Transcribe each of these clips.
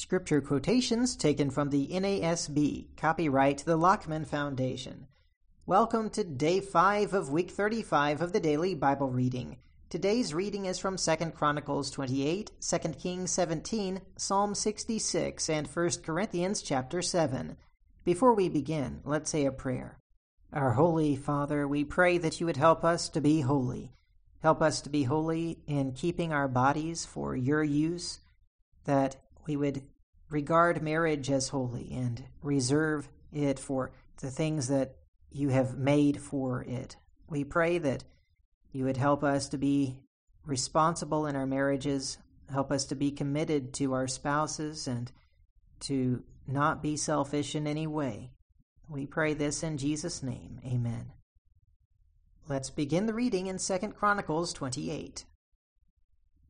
Scripture quotations taken from the NASB, copyright the Lockman Foundation. Welcome to Day 5 of Week 35 of the Daily Bible Reading. Today's reading is from 2 Chronicles 28, 2 Kings 17, Psalm 66, and 1 Corinthians chapter 7. Before we begin, let's say a prayer. Our Holy Father, we pray that you would help us to be holy. Help us to be holy in keeping our bodies for your use, that we would regard marriage as holy and reserve it for the things that you have made for it. We pray that you would help us to be responsible in our marriages, help us to be committed to our spouses, and to not be selfish in any way. We pray this in Jesus' name. Amen. Let's begin the reading in 2 Chronicles 28.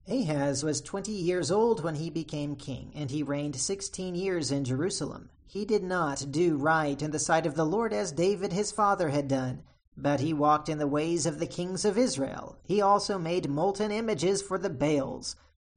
Ahaz was 20 years old when he became king, and he reigned 16 years in Jerusalem. He did not do right in the sight of the Lord as David his father had done, but he walked in the ways of the kings of Israel. He also made molten images for the Baals.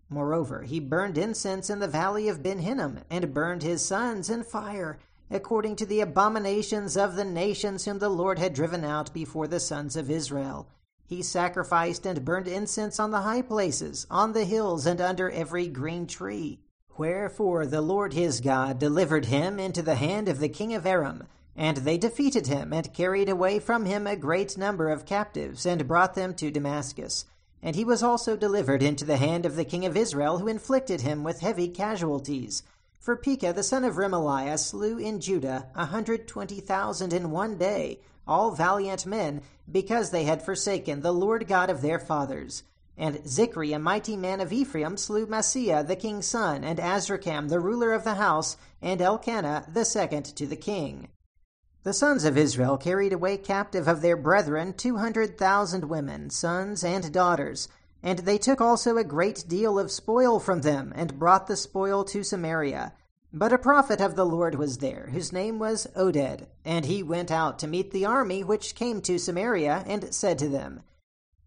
Moreover, he burned incense in the valley of Ben-Hinnom, and burned his sons in fire, according to the abominations of the nations whom the Lord had driven out before the sons of Israel. He sacrificed and burned incense on the high places, on the hills, and under every green tree. Wherefore the Lord his God delivered him into the hand of the king of Aram, and they defeated him, and carried away from him a great number of captives, and brought them to Damascus. And he was also delivered into the hand of the king of Israel, who inflicted him with heavy casualties. For Pekah the son of Remaliah slew in Judah 120,000 in one day, all valiant men, because they had forsaken the Lord God of their fathers. And Zikri, a mighty man of Ephraim, slew Maaseiah the king's son, and Azrikam the ruler of the house, and Elkanah the second to the king. The sons of Israel carried away captive of their brethren 200,000 women, sons and daughters. And they took also a great deal of spoil from them, and brought the spoil to Samaria. But a prophet of the Lord was there, whose name was Oded, and he went out to meet the army which came to Samaria, and said to them,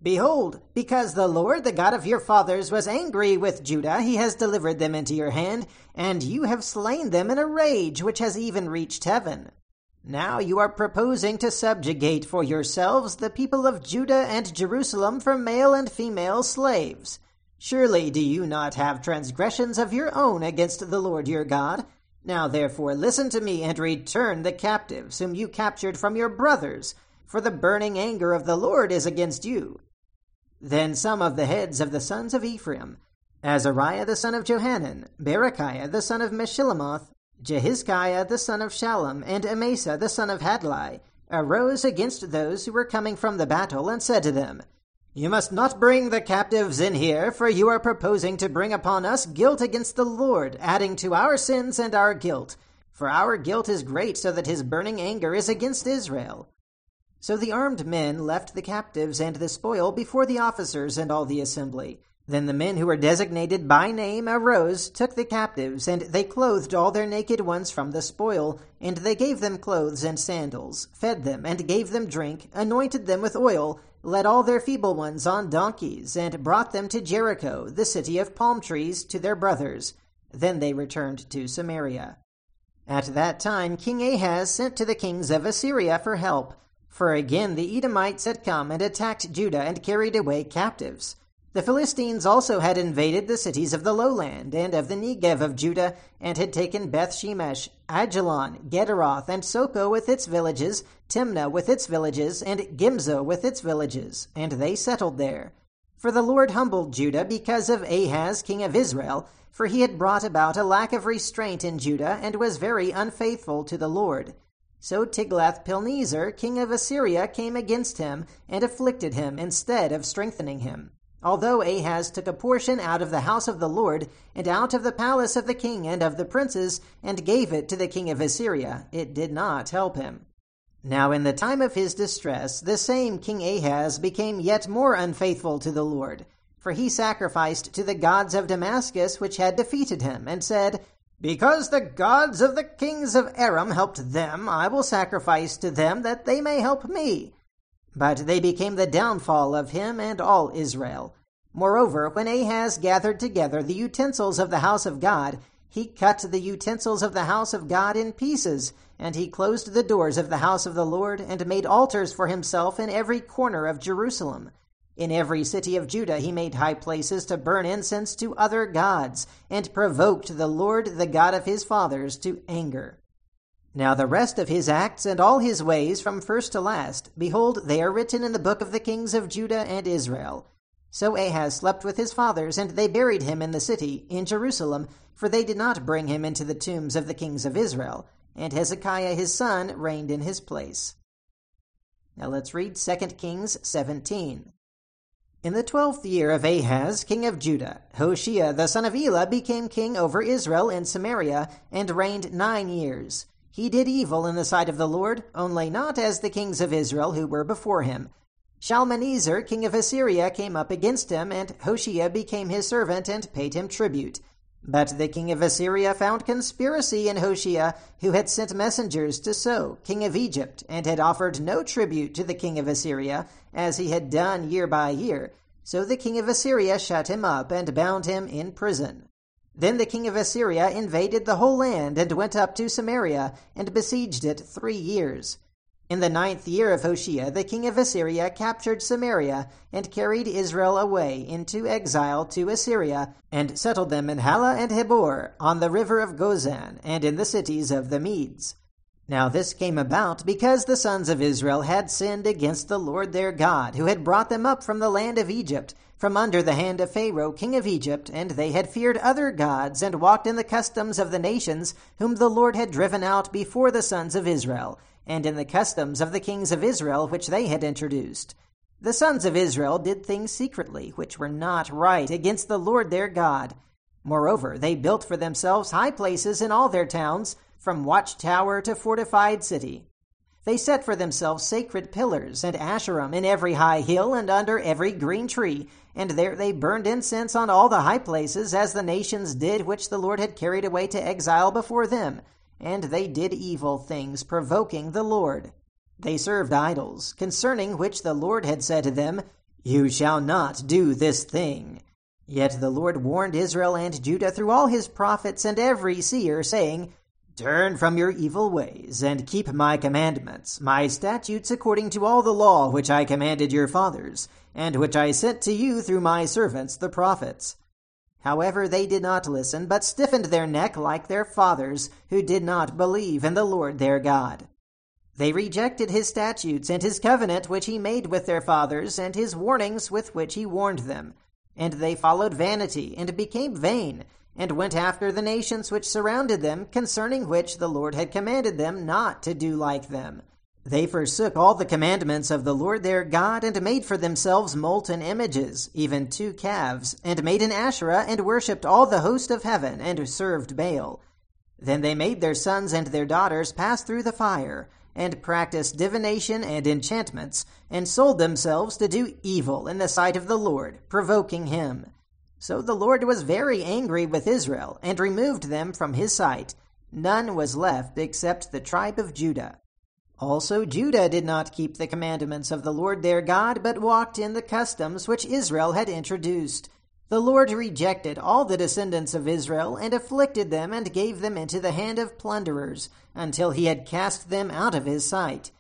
Behold, because the Lord, the God of your fathers, was angry with Judah, he has delivered them into your hand, and you have slain them in a rage which has even reached heaven. Now you are proposing to subjugate for yourselves the people of Judah and Jerusalem for male and female slaves. Surely do you not have transgressions of your own against the Lord your God? Now therefore listen to me and return the captives whom you captured from your brothers, for the burning anger of the Lord is against you. Then some of the heads of the sons of Ephraim, Azariah the son of Johanan, Berechiah the son of Meshillemoth, Jehizkiah the son of Shallum, and Amasa the son of Hadlai, arose against those who were coming from the battle, and said to them, You must not bring the captives in here, for you are proposing to bring upon us guilt against the Lord, adding to our sins and our guilt. For our guilt is great, so that his burning anger is against Israel. So the armed men left the captives and the spoil before the officers and all the assembly. Then the men who were designated by name arose, took the captives, and they clothed all their naked ones from the spoil, and they gave them clothes and sandals, fed them and gave them drink, anointed them with oil, led all their feeble ones on donkeys, and brought them to Jericho, the city of palm trees, to their brothers. Then they returned to Samaria. At that time King Ahaz sent to the kings of Assyria for help, for again the Edomites had come and attacked Judah and carried away captives. The Philistines also had invaded the cities of the lowland and of the Negev of Judah, and had taken Beth-Shemesh, Ajalon, Gederoth, and Soko with its villages, Timnah with its villages, and Gimzo with its villages, and they settled there. For the Lord humbled Judah because of Ahaz king of Israel, for he had brought about a lack of restraint in Judah, and was very unfaithful to the Lord. So Tiglath-Pilnezer king of Assyria came against him, and afflicted him instead of strengthening him. Although Ahaz took a portion out of the house of the Lord, and out of the palace of the king and of the princes, and gave it to the king of Assyria, it did not help him. Now in the time of his distress, the same King Ahaz became yet more unfaithful to the Lord, for he sacrificed to the gods of Damascus which had defeated him, and said, Because the gods of the kings of Aram helped them, I will sacrifice to them that they may help me. But they became the downfall of him and all Israel. Moreover, when Ahaz gathered together the utensils of the house of God, He cut the utensils of the house of God in pieces, and he closed the doors of the house of the Lord, and made altars for himself in every corner of Jerusalem. In every city of Judah he made high places to burn incense to other gods, and provoked the Lord, the God of his fathers, to anger. Now the rest of his acts and all his ways from first to last, behold, they are written in the book of the kings of Judah and Israel. So Ahaz slept with his fathers, and they buried him in the city, in Jerusalem, for they did not bring him into the tombs of the kings of Israel. And Hezekiah his son reigned in his place. Now let's read 2 Kings 17. In the 12th year of Ahaz, king of Judah, Hoshea the son of Elah became king over Israel in Samaria, and reigned 9 years. He did evil in the sight of the Lord, only not as the kings of Israel who were before him. Shalmaneser, king of Assyria, came up against him, and Hoshea became his servant and paid him tribute. But the king of Assyria found conspiracy in Hoshea, who had sent messengers to So, king of Egypt, and had offered no tribute to the king of Assyria, as he had done year by year. So the king of Assyria shut him up and bound him in prison. Then the king of Assyria invaded the whole land and went up to Samaria and besieged it 3 years. In the 9th year of Hoshea, the king of Assyria captured Samaria and carried Israel away into exile to Assyria and settled them in Halah and Hebor on the river of Gozan and in the cities of the Medes. Now this came about because the sons of Israel had sinned against the Lord their God, who had brought them up from the land of Egypt, from under the hand of Pharaoh, king of Egypt, and they had feared other gods and walked in the customs of the nations whom the Lord had driven out before the sons of Israel, and in the customs of the kings of Israel which they had introduced. The sons of Israel did things secretly which were not right against the Lord their God. Moreover, they built for themselves high places in all their towns, from watchtower to fortified city. They set for themselves sacred pillars and asherim in every high hill and under every green tree, and there they burned incense on all the high places, as the nations did which the Lord had carried away to exile before them. And they did evil things, provoking the Lord. They served idols, concerning which the Lord had said to them, "You shall not do this thing." Yet the Lord warned Israel and Judah through all his prophets and every seer, saying, "Turn from your evil ways, and keep my commandments, my statutes, according to all the law which I commanded your fathers, and which I sent to you through my servants the prophets." However, they did not listen, but stiffened their neck like their fathers, who did not believe in the Lord their God. They rejected his statutes and his covenant which he made with their fathers, and his warnings with which he warned them. And they followed vanity, and became vain, and went after the nations which surrounded them, concerning which the Lord had commanded them not to do like them. They forsook all the commandments of the Lord their God, and made for themselves molten images, even 2 calves, and made an Asherah, and worshipped all the host of heaven, and served Baal. Then they made their sons and their daughters pass through the fire, and practiced divination and enchantments, and sold themselves to do evil in the sight of the Lord, provoking him. So the Lord was very angry with Israel, and removed them from his sight. None was left except the tribe of Judah. Also Judah did not keep the commandments of the Lord their God, but walked in the customs which Israel had introduced. The Lord rejected all the descendants of Israel, and afflicted them, and gave them into the hand of plunderers, until he had cast them out of his sight.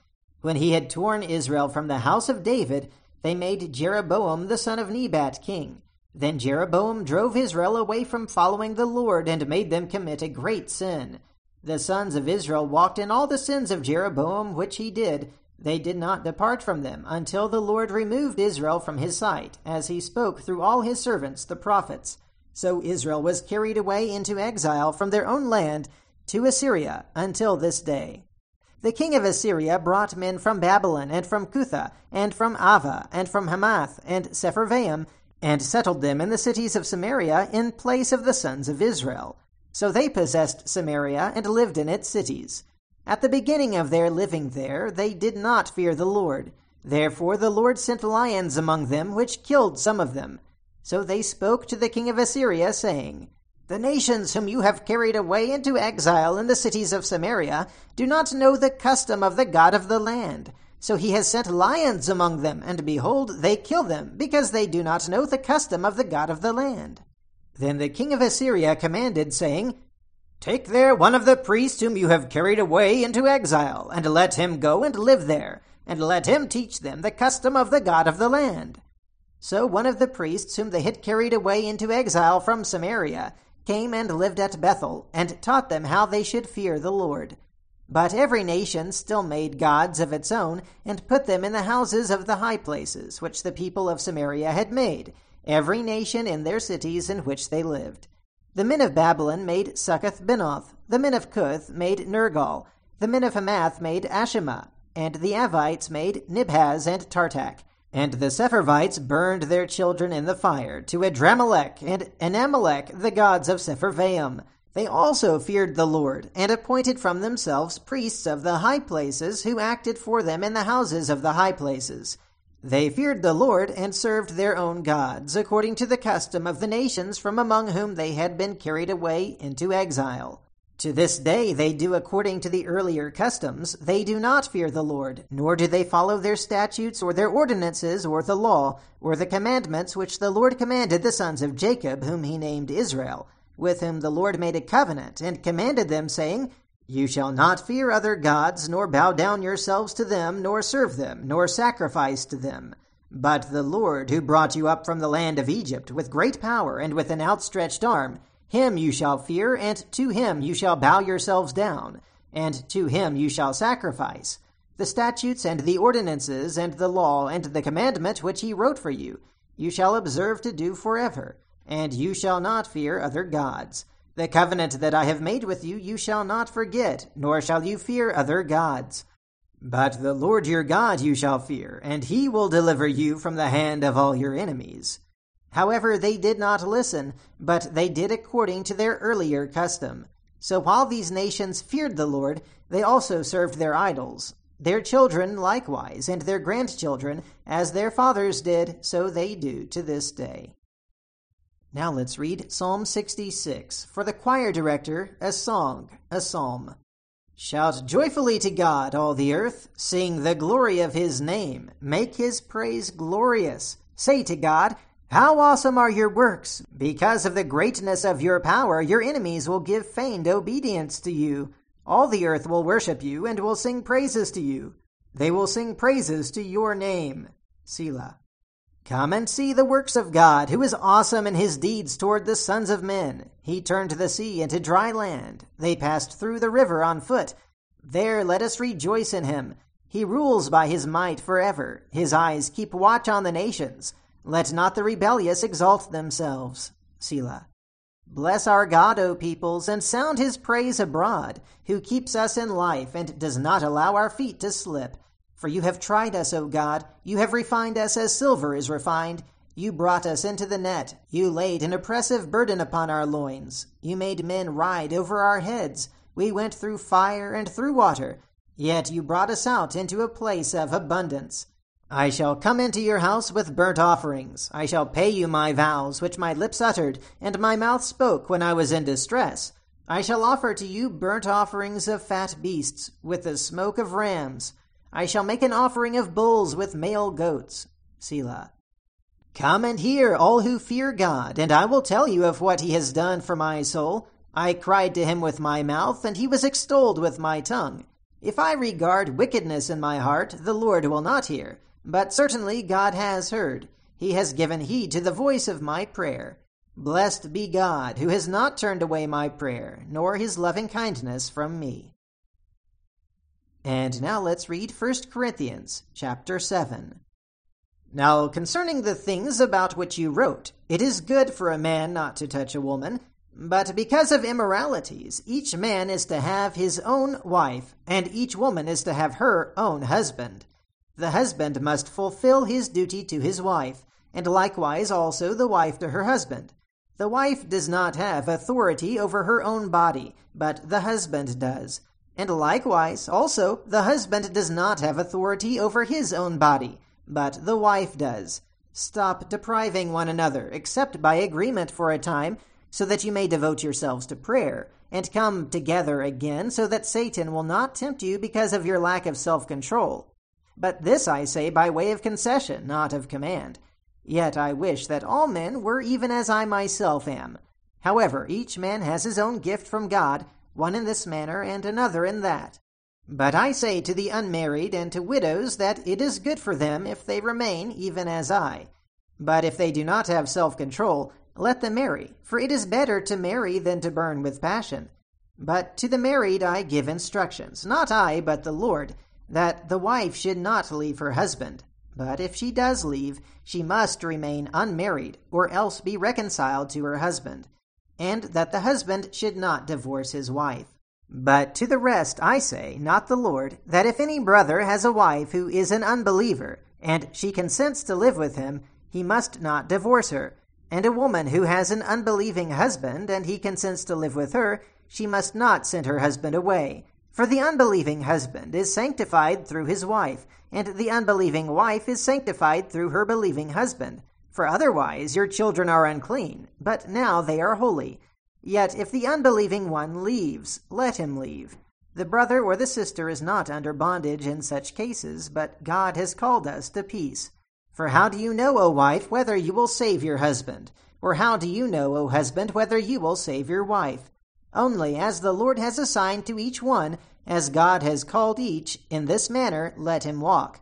When he had torn Israel from the house of David, they made Jeroboam the son of Nebat king. Then Jeroboam drove Israel away from following the Lord, and made them commit a great sin. The sons of Israel walked in all the sins of Jeroboam which he did. They did not depart from them until the Lord removed Israel from his sight, as he spoke through all his servants the prophets. So Israel was carried away into exile from their own land to Assyria until this day. The king of Assyria brought men from Babylon and from Cutha and from Ava and from Hamath and Sepharvaim, and settled them in the cities of Samaria in place of the sons of Israel. So they possessed Samaria and lived in its cities. At the beginning of their living there, they did not fear the Lord. Therefore the Lord sent lions among them, which killed some of them. So they spoke to the king of Assyria, saying, "The nations whom you have carried away into exile in the cities of Samaria do not know the custom of the God of the land. So he has sent lions among them, and behold, they kill them, because they do not know the custom of the God of the land." Then the king of Assyria commanded, saying, Take there one of the priests whom you have carried away into exile, and let him go and live there, and let him teach them the custom of the God of the land. So one of the priests whom they had carried away into exile from Samaria came and lived at Bethel, and taught them how they should fear the Lord. But every nation still made gods of its own, and put them in the houses of the high places which the people of Samaria had made, every nation in their cities in which they lived. The men of Babylon made Succoth-Benoth, the men of Cuth made Nergal, the men of Hamath made Ashima, and the Avites made Nibhaz and Tartak, and the Sepharvites burned their children in the fire, to Adramelech and Enamelech, the gods of Sepharvaim. They also feared the Lord, and appointed from themselves priests of the high places, who acted for them in the houses of the high places. They feared the Lord, and served their own gods, according to the custom of the nations from among whom they had been carried away into exile. To this day they do according to the earlier customs. They do not fear the Lord, nor do they follow their statutes or their ordinances or the law or the commandments which the Lord commanded the sons of Jacob, whom he named Israel, with whom the Lord made a covenant and commanded them, saying, You shall not fear other gods, nor bow down yourselves to them, nor serve them, nor sacrifice to them. But the Lord, who brought you up from the land of Egypt with great power and with an outstretched arm, him you shall fear, and to him you shall bow yourselves down, and to him you shall sacrifice. The statutes and the ordinances and the law and the commandment which he wrote for you, you shall observe to do forever, and you shall not fear other gods. The covenant that I have made with you, you shall not forget, nor shall you fear other gods. But the Lord your God you shall fear, and he will deliver you from the hand of all your enemies. However, they did not listen, but they did according to their earlier custom. So while these nations feared the Lord, they also served their idols. Their children likewise, and their grandchildren, as their fathers did, so they do to this day. Now let's read Psalm 66, for the choir director, a song, a psalm. Shout joyfully to God, all the earth. Sing the glory of his name. Make his praise glorious. Say to God, How awesome are your works! Because of the greatness of your power, your enemies will give feigned obedience to you. All the earth will worship you and will sing praises to you. They will sing praises to your name. Selah. Come and see the works of God, who is awesome in his deeds toward the sons of men. He turned the sea into dry land. They passed through the river on foot. There let us rejoice in him. He rules by his might forever. His eyes keep watch on the nations. Let not the rebellious exalt themselves. Selah. Bless our God, O peoples, and sound his praise abroad, who keeps us in life and does not allow our feet to slip. For you have tried us, O God. You have refined us as silver is refined. You brought us into the net. You laid an oppressive burden upon our loins. You made men ride over our heads. We went through fire and through water. Yet you brought us out into a place of abundance. I shall come into your house with burnt offerings. I shall pay you my vows, which my lips uttered, and my mouth spoke when I was in distress. I shall offer to you burnt offerings of fat beasts, with the smoke of rams. I shall make an offering of bulls with male goats. Selah. Come and hear, all who fear God, and I will tell you of what he has done for my soul. I cried to him with my mouth, and he was extolled with my tongue. If I regard wickedness in my heart, the Lord will not hear. But certainly God has heard. He has given heed to the voice of my prayer. Blessed be God, who has not turned away my prayer, nor his loving kindness from me. And now let's read 1 Corinthians chapter 7. Now concerning the things about which you wrote, it is good for a man not to touch a woman, but because of immoralities, each man is to have his own wife, and each woman is to have her own husband. The husband must fulfill his duty to his wife, and likewise also the wife to her husband. The wife does not have authority over her own body, but the husband does. And likewise also the husband does not have authority over his own body, but the wife does. Stop depriving one another, except by agreement for a time, so that you may devote yourselves to prayer, and come together again, so that Satan will not tempt you because of your lack of self-control. But this I say by way of concession, not of command. Yet I wish that all men were even as I myself am. However, each man has his own gift from God, one in this manner and another in that. But I say to the unmarried and to widows that it is good for them if they remain even as I. But if they do not have self-control, let them marry, for it is better to marry than to burn with passion. But to the married I give instructions, not I, but the Lord, that the wife should not leave her husband. But if she does leave, she must remain unmarried, or else be reconciled to her husband, and that the husband should not divorce his wife. But to the rest I say, not the Lord, that if any brother has a wife who is an unbeliever, and she consents to live with him, he must not divorce her. And a woman who has an unbelieving husband, and he consents to live with her, she must not send her husband away. For the unbelieving husband is sanctified through his wife, and the unbelieving wife is sanctified through her believing husband. For otherwise your children are unclean, but now they are holy. Yet if the unbelieving one leaves, let him leave. The brother or the sister is not under bondage in such cases, but God has called us to peace. For how do you know, O wife, whether you will save your husband? Or how do you know, O husband, whether you will save your wife? Only as the Lord has assigned to each one, as God has called each, in this manner let him walk.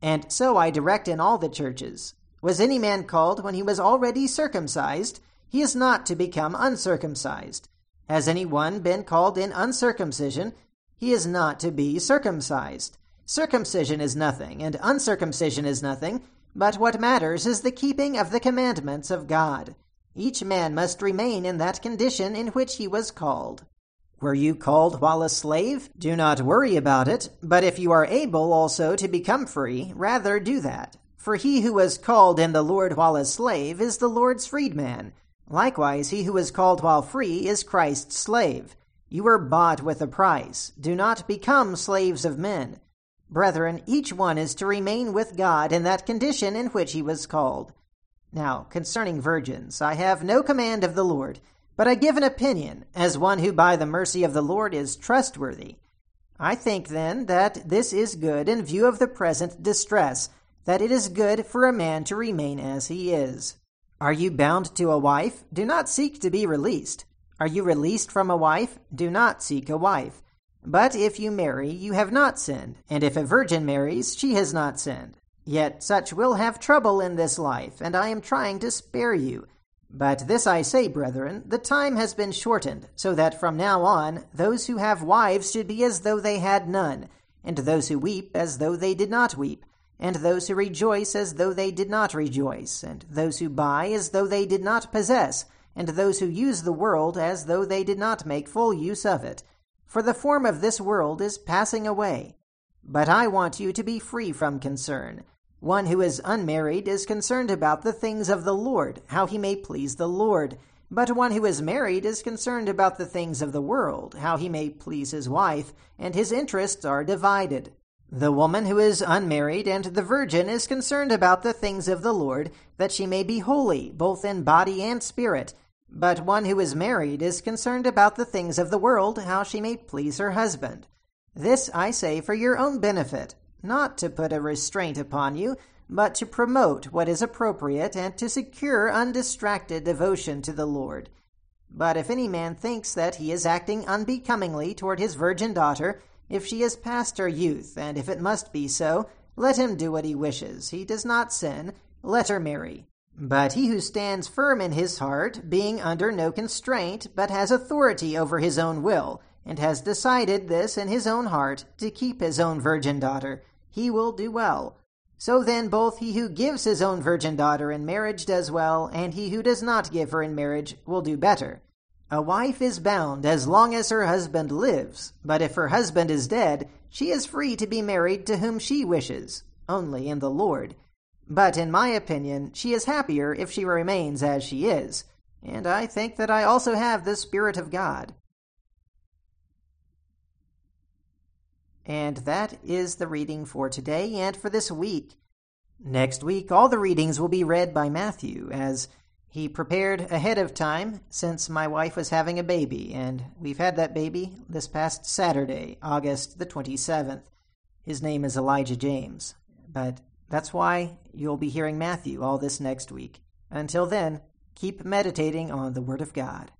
And so I direct in all the churches. Was any man called when he was already circumcised? He is not to become uncircumcised. Has any one been called in uncircumcision? He is not to be circumcised. Circumcision is nothing, and uncircumcision is nothing, but what matters is the keeping of the commandments of God. Each man must remain in that condition in which he was called. Were you called while a slave? Do not worry about it, but if you are able also to become free, rather do that. For he who was called in the Lord while a slave is the Lord's freedman. Likewise, he who was called while free is Christ's slave. You were bought with a price. Do not become slaves of men. Brethren, each one is to remain with God in that condition in which he was called. Now, concerning virgins, I have no command of the Lord, but I give an opinion, as one who by the mercy of the Lord is trustworthy. I think, then, that this is good in view of the present distress, that it is good for a man to remain as he is. Are you bound to a wife? Do not seek to be released. Are you released from a wife? Do not seek a wife. But if you marry, you have not sinned, and if a virgin marries, she has not sinned. Yet such will have trouble in this life, and I am trying to spare you. But this I say, brethren, the time has been shortened, so that from now on those who have wives should be as though they had none, and those who weep as though they did not weep, and those who rejoice as though they did not rejoice, and those who buy as though they did not possess, and those who use the world as though they did not make full use of it. For the form of this world is passing away. But I want you to be free from concern. One who is unmarried is concerned about the things of the Lord, how he may please the Lord. But one who is married is concerned about the things of the world, how he may please his wife, and his interests are divided. The woman who is unmarried and the virgin is concerned about the things of the Lord, that she may be holy, both in body and spirit. But one who is married is concerned about the things of the world, how she may please her husband. This I say for your own benefit, not to put a restraint upon you, but to promote what is appropriate and to secure undistracted devotion to the Lord. But if any man thinks that he is acting unbecomingly toward his virgin daughter, if she is past her youth, and if it must be so, let him do what he wishes. He does not sin. Let her marry. But he who stands firm in his heart, being under no constraint, but has authority over his own will, and has decided this in his own heart to keep his own virgin daughter, he will do well. So then both he who gives his own virgin daughter in marriage does well, and he who does not give her in marriage will do better. A wife is bound as long as her husband lives, but if her husband is dead, she is free to be married to whom she wishes, only in the Lord. But in my opinion, she is happier if she remains as she is, and I think that I also have the Spirit of God. And that is the reading for today and for this week. Next week, all the readings will be read by Matthew, as he prepared ahead of time since my wife was having a baby, and we've had that baby this past Saturday, August the 27th. His name is Elijah James, but that's why you'll be hearing Matthew all this next week. Until then, Keep meditating on the Word of God.